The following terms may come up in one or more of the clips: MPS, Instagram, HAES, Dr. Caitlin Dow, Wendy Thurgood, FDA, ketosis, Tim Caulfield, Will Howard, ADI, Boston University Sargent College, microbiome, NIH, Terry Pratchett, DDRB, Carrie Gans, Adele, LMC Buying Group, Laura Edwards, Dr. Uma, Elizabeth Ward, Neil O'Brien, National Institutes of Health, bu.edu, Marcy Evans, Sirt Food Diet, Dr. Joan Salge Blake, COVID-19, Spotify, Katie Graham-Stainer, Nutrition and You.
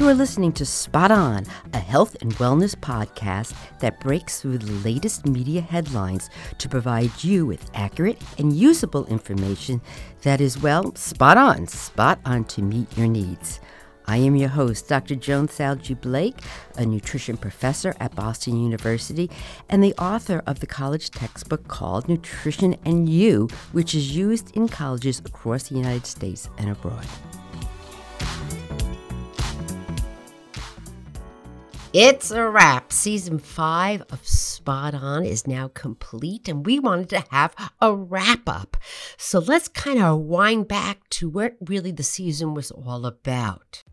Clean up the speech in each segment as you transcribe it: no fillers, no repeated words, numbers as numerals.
You are listening to Spot On, a health and wellness podcast that breaks through the latest media headlines to provide you with accurate and usable information that is, well, spot on to meet your needs. I am your host, Dr. Joan Salge Blake, a nutrition professor at Boston University and the author of the college textbook called Nutrition and You, which is used in colleges across the United States and abroad. It's a wrap. Season 5 of Spot On is now complete, and we wanted to have a wrap-up. So let's kind of wind back to what really the season was all about.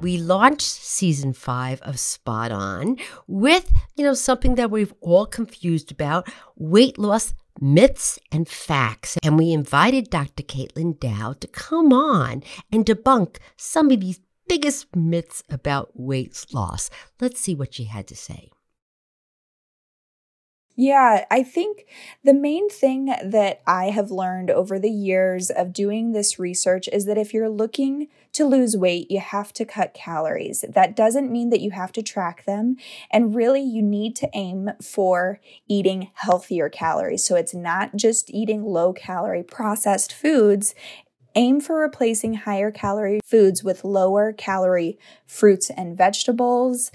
We launched Season 5 of Spot On with, something that we've all confused about, weight loss myths and facts. And we invited Dr. Caitlin Dow to come on and debunk some of these biggest myths about weight loss. Let's see what she had to say. Yeah, I think the main thing that I have learned over the years of doing this research is that if you're looking to lose weight, you have to cut calories. That doesn't mean that you have to track them. And really, you need to aim for eating healthier calories. So it's not just eating low-calorie processed foods. Aim for replacing higher calorie foods with lower calorie fruits and vegetables.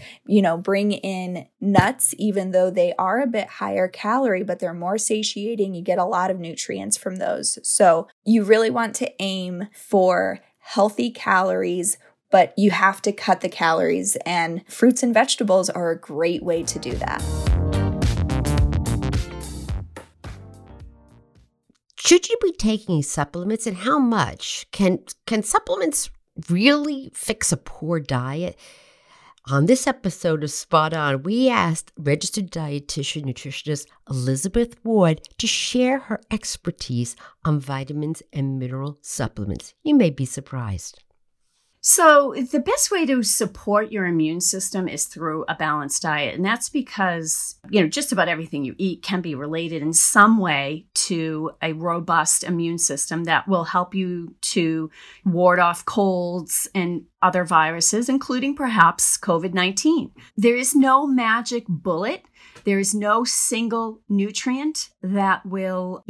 Bring in nuts, even though they are a bit higher calorie, but they're more satiating. You get a lot of nutrients from those. So you really want to aim for healthy calories, but you have to cut the calories, and fruits and vegetables are a great way to do that. Should you be taking supplements, and how much? Can supplements really fix a poor diet? On this episode of Spot On, we asked registered dietitian nutritionist Elizabeth Ward to share her expertise on vitamins and mineral supplements. You may be surprised. So the best way to support your immune system is through a balanced diet. And that's because, just about everything you eat can be related in some way to a robust immune system that will help you to ward off colds and other viruses, including perhaps COVID-19. There is no magic bullet. There is no single nutrient that will,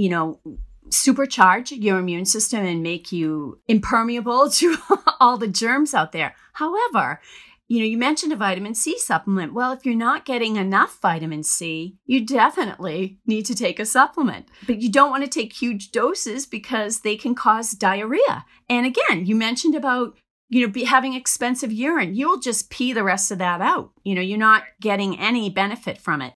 supercharge your immune system and make you impermeable to all the germs out there. However, you mentioned a vitamin C supplement. Well, if you're not getting enough vitamin C, you definitely need to take a supplement. But you don't want to take huge doses because they can cause diarrhea. And again, you mentioned about having expensive urine. You'll just pee the rest of that out. You're not getting any benefit from it.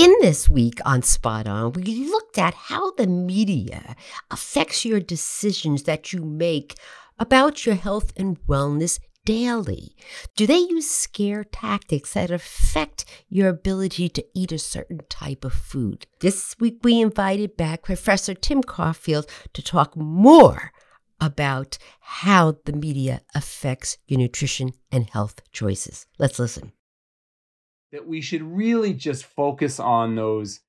In this week on Spot On, we looked at how the media affects your decisions that you make about your health and wellness daily. Do they use scare tactics that affect your ability to eat a certain type of food? This week, we invited back Professor Tim Caulfield to talk more about how the media affects your nutrition and health choices. Let's listen. That we should really just focus on those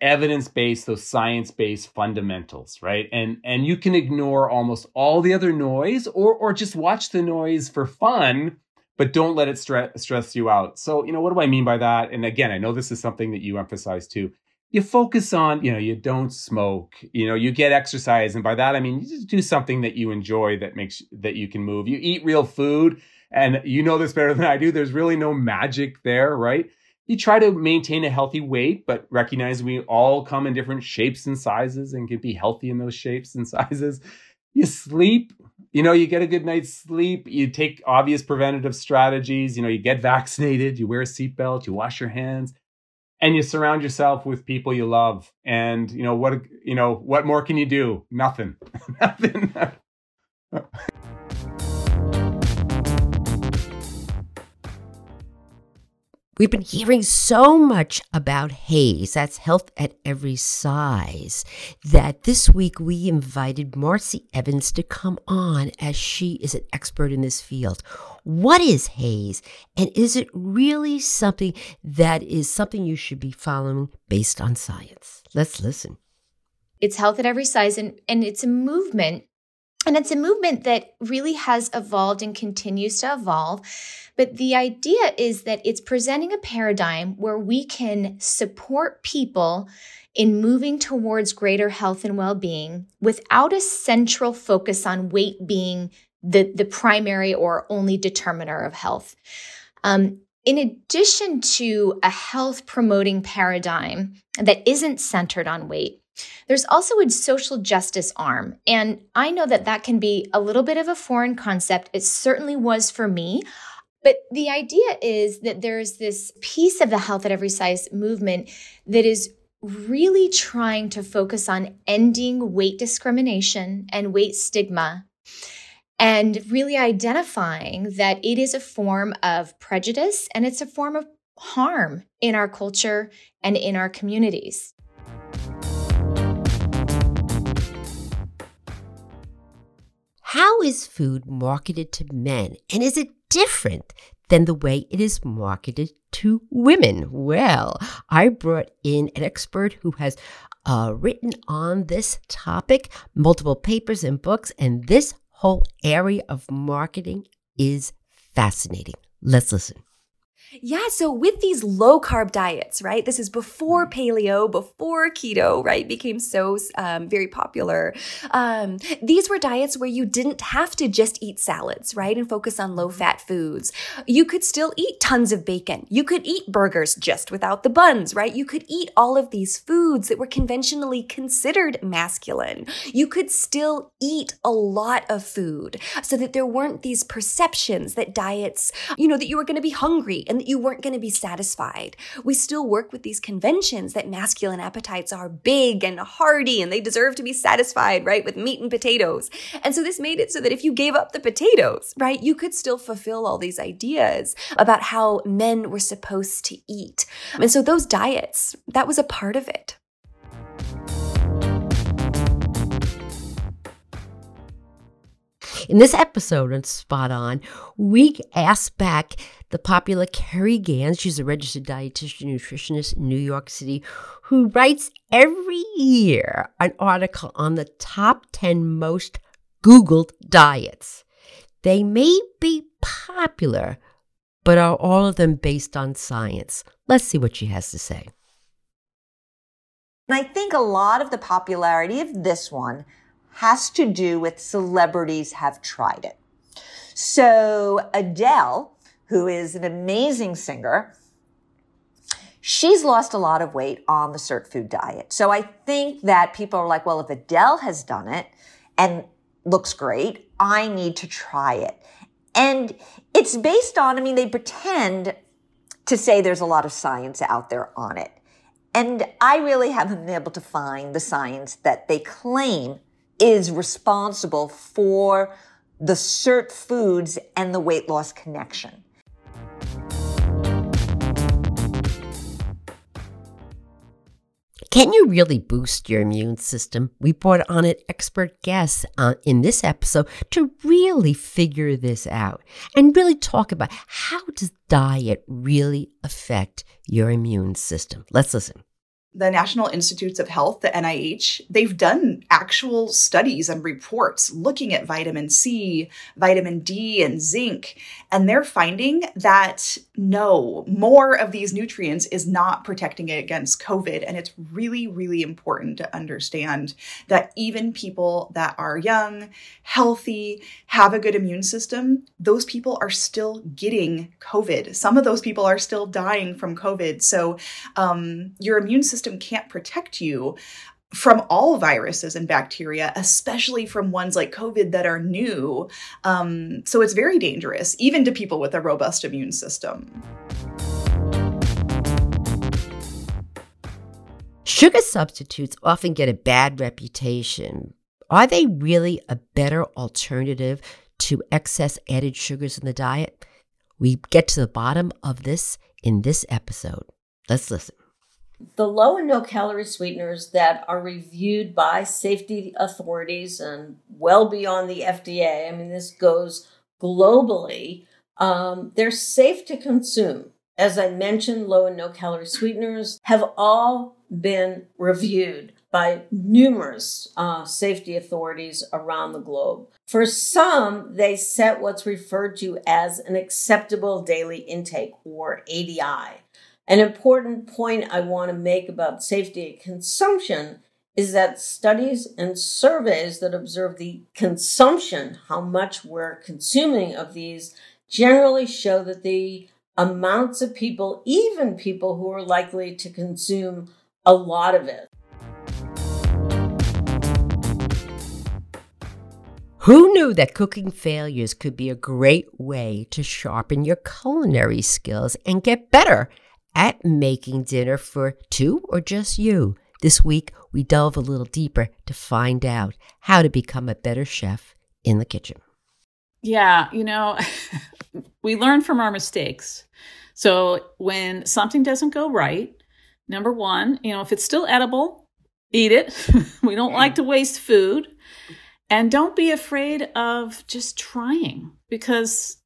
evidence-based, those science-based fundamentals, right? And you can ignore almost all the other noise or just watch the noise for fun, but don't let it stress you out. So, what do I mean by that? And again, I know this is something that you emphasize too. You focus on, you don't smoke, you get exercise. And by that, I mean, you just do something that you enjoy that you can move. You eat real food. And you know this better than I do. There's really no magic there, right? You try to maintain a healthy weight, but recognize we all come in different shapes and sizes and can be healthy in those shapes and sizes. You sleep, you get a good night's sleep. You take obvious preventative strategies. You get vaccinated, you wear a seatbelt, you wash your hands, and you surround yourself with people you love. And what more can you do? Nothing. Nothing. We've been hearing so much about HAES, that's health at every size, that this week we invited Marcy Evans to come on as she is an expert in this field. What is HAES, and is it really something that is something you should be following based on science? Let's listen. It's health at every size, and it's a movement. And it's a movement that really has evolved and continues to evolve. But the idea is that it's presenting a paradigm where we can support people in moving towards greater health and well-being without a central focus on weight being the primary or only determiner of health. In addition to a health-promoting paradigm that isn't centered on weight, there's also a social justice arm, and I know that that can be a little bit of a foreign concept. It certainly was for me, but the idea is that there's this piece of the Health at Every Size movement that is really trying to focus on ending weight discrimination and weight stigma, and really identifying that it is a form of prejudice and it's a form of harm in our culture and in our communities. How is food marketed to men, and is it different than the way it is marketed to women? Well, I brought in an expert who has written on this topic, multiple papers and books, and this whole area of marketing is fascinating. Let's listen. Yeah, so with these low-carb diets, right, this is before paleo, before keto, right, became so very popular. These were diets where you didn't have to just eat salads, right, and focus on low-fat foods. You could still eat tons of bacon. You could eat burgers just without the buns, right? You could eat all of these foods that were conventionally considered masculine. You could still eat a lot of food so that there weren't these perceptions that diets, you know, that you were going to be hungry and that you weren't going to be satisfied. We still work with these conventions that masculine appetites are big and hearty and they deserve to be satisfied, right, with meat and potatoes. And so this made it so that if you gave up the potatoes, right, you could still fulfill all these ideas about how men were supposed to eat. And so those diets, that was a part of it. In this episode on Spot On, we asked back the popular Carrie Gans. She's a registered dietitian nutritionist in New York City who writes every year an article on the top 10 most Googled diets. They may be popular, but are all of them based on science? Let's see what she has to say. I think a lot of the popularity of this one has to do with celebrities have tried it. So Adele, who is an amazing singer, she's lost a lot of weight on the Sirt Food Diet. So I think that people are like, well, if Adele has done it and looks great, I need to try it. And it's based on, I mean, they pretend to say there's a lot of science out there on it. And I really haven't been able to find the science that they claim is responsible for the Sirt foods and the weight loss connection. Can you really boost your immune system? We brought on an expert guest in this episode to really figure this out and really talk about how does diet really affect your immune system. Let's listen. The National Institutes of Health, the NIH, they've done actual studies and reports looking at vitamin C, vitamin D, and zinc, and they're finding that no, more of these nutrients is not protecting it against COVID. And it's really, really important to understand that even people that are young, healthy, have a good immune system, those people are still getting COVID. Some of those people are still dying from COVID. So your immune system can't protect you from all viruses and bacteria, especially from ones like COVID that are new. So it's very dangerous, even to people with a robust immune system. Sugar substitutes often get a bad reputation. Are they really a better alternative to excess added sugars in the diet? We get to the bottom of this in this episode. Let's listen. The low and no calorie sweeteners that are reviewed by safety authorities and well beyond the FDA, I mean, this goes globally, they're safe to consume. As I mentioned, low and no calorie sweeteners have all been reviewed by numerous safety authorities around the globe. For some, they set what's referred to as an acceptable daily intake, or ADI. An important point I want to make about safety consumption is that studies and surveys that observe the consumption, how much we're consuming of these, generally show that the amounts of people, even people who are likely to consume a lot of it. Who knew that cooking failures could be a great way to sharpen your culinary skills and get better at making dinner for two or just you? This week, we delve a little deeper to find out how to become a better chef in the kitchen. Yeah, you know, we learn from our mistakes. So when something doesn't go right, number one, you know, if it's still edible, eat it. We don't like to waste food. And don't be afraid of just trying, because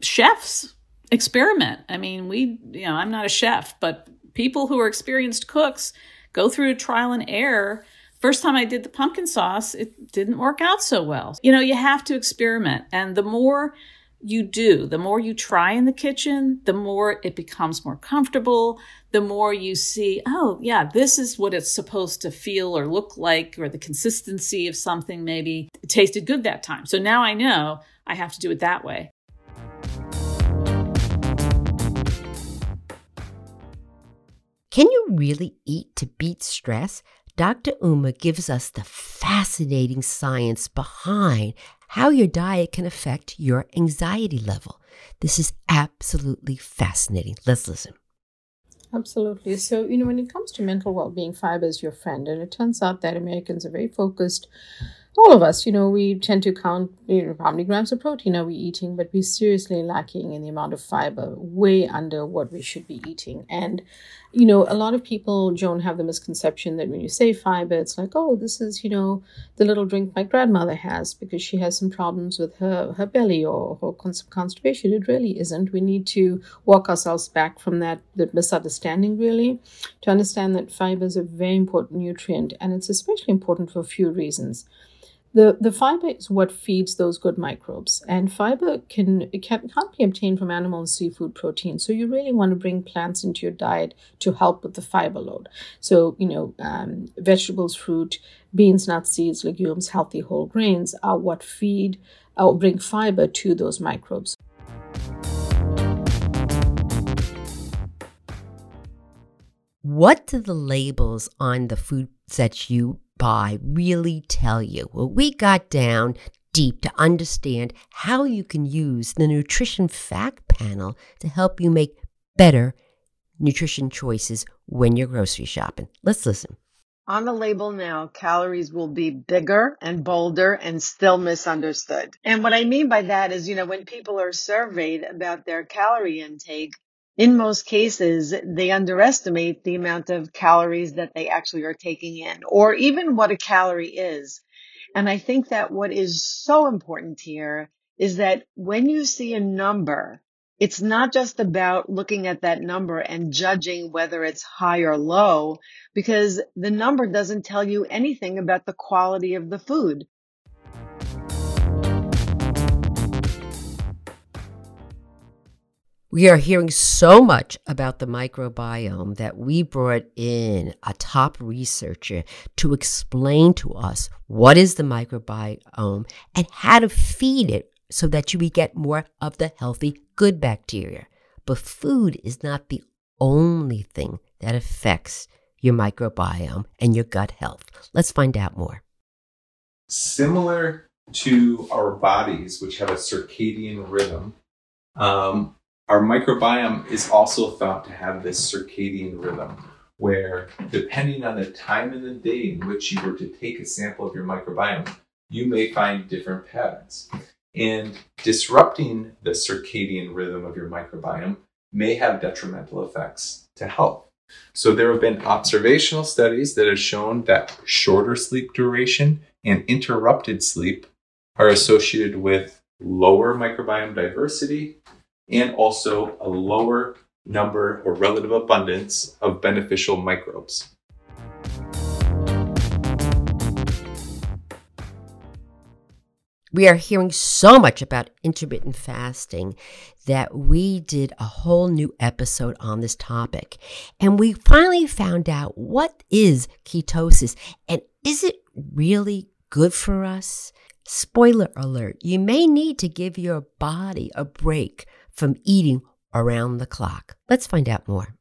chefs experiment. I mean, I'm not a chef, but people who are experienced cooks go through trial and error. First time I did the pumpkin sauce, it didn't work out so well. You know, you have to experiment. And the more you do, the more you try in the kitchen, the more it becomes more comfortable, the more you see, oh yeah, this is what it's supposed to feel or look like, or the consistency of something maybe it tasted good that time. So now I know I have to do it that way. Can you really eat to beat stress? Dr. Uma gives us the fascinating science behind how your diet can affect your anxiety level. This is absolutely fascinating. Let's listen. Absolutely. So, you know, when it comes to mental well-being, fiber is your friend. And it turns out that Americans are very focused. All of us, you know, we tend to count, you know, how many grams of protein are we eating, but we're seriously lacking in the amount of fiber, way under what we should be eating. And, you know, a lot of people, Joan, have the misconception that when you say fiber, it's like, oh, this is, you know, the little drink my grandmother has because she has some problems with her belly or her constipation. It really isn't. We need to walk ourselves back from that misunderstanding, really, to understand that fiber is a very important nutrient, and it's especially important for a few reasons. The fiber is what feeds those good microbes, and fiber can't be obtained from animal and seafood protein. So you really want to bring plants into your diet to help with the fiber load. So, you know, vegetables, fruit, beans, nuts, seeds, legumes, healthy whole grains are what feed or bring fiber to those microbes. What do the labels on the foods that you buy really tell you? Well, we got down deep to understand how you can use the nutrition fact panel to help you make better nutrition choices when you're grocery shopping. Let's listen. On the label now, calories will be bigger and bolder and still misunderstood. And what I mean by that is, you know, when people are surveyed about their calorie intake, in most cases, they underestimate the amount of calories that they actually are taking in, or even what a calorie is. And I think that what is so important here is that when you see a number, it's not just about looking at that number and judging whether it's high or low, because the number doesn't tell you anything about the quality of the food. We are hearing so much about the microbiome that we brought in a top researcher to explain to us what is the microbiome and how to feed it so that we get more of the healthy, good bacteria. But food is not the only thing that affects your microbiome and your gut health. Let's find out more. Similar to our bodies, which have a circadian rhythm, our microbiome is also thought to have this circadian rhythm where, depending on the time in the day in which you were to take a sample of your microbiome, you may find different patterns. And disrupting the circadian rhythm of your microbiome may have detrimental effects to health. So there have been observational studies that have shown that shorter sleep duration and interrupted sleep are associated with lower microbiome diversity and also a lower number or relative abundance of beneficial microbes. We are hearing so much about intermittent fasting that we did a whole new episode on this topic. And we finally found out, what is ketosis and is it really good for us? Spoiler alert, you may need to give your body a break from eating around the clock. Let's find out more.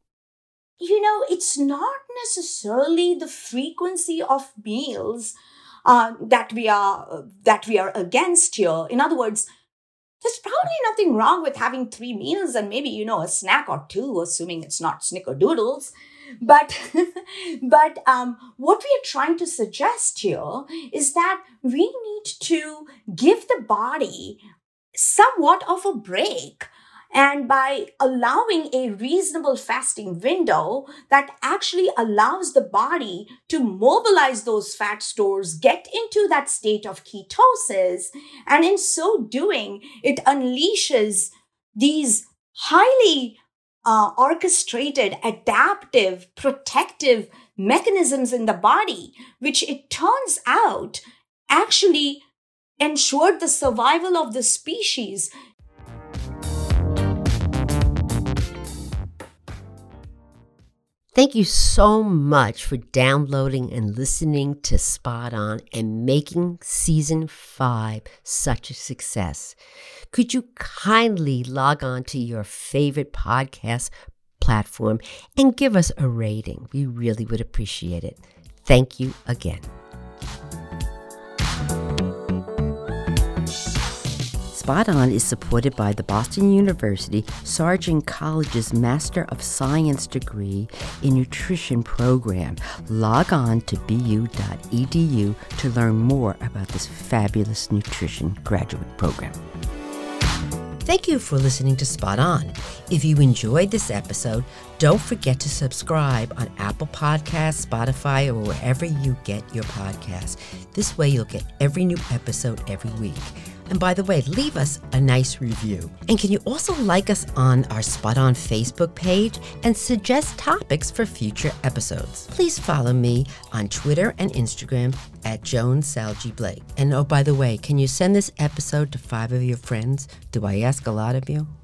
You know, it's not necessarily the frequency of meals that we are against here. In other words, there's probably nothing wrong with having 3 meals and maybe, you know, a snack or 2, assuming it's not snickerdoodles. But what we are trying to suggest here is that we need to give the body somewhat of a break. And by allowing a reasonable fasting window that actually allows the body to mobilize those fat stores, get into that state of ketosis, and in so doing, it unleashes these highly orchestrated, adaptive, protective mechanisms in the body, which it turns out actually ensured the survival of the species. Thank you so much for downloading and listening to Spot On and making Season 5 such a success. Could you kindly log on to your favorite podcast platform and give us a rating? We really would appreciate it. Thank you again. Spot On is supported by the Boston University Sargent College's Master of Science degree in Nutrition program. Log on to bu.edu to learn more about this fabulous nutrition graduate program. Thank you for listening to Spot On. If you enjoyed this episode, don't forget to subscribe on Apple Podcasts, Spotify, or wherever you get your podcasts. This way you'll get every new episode every week. And by the way, leave us a nice review. And can you also like us on our Spot On Facebook page and suggest topics for future episodes? Please follow me on Twitter and Instagram at Joan Salge Blake. And oh, by the way, can you send this episode to 5 of your friends? Do I ask a lot of you?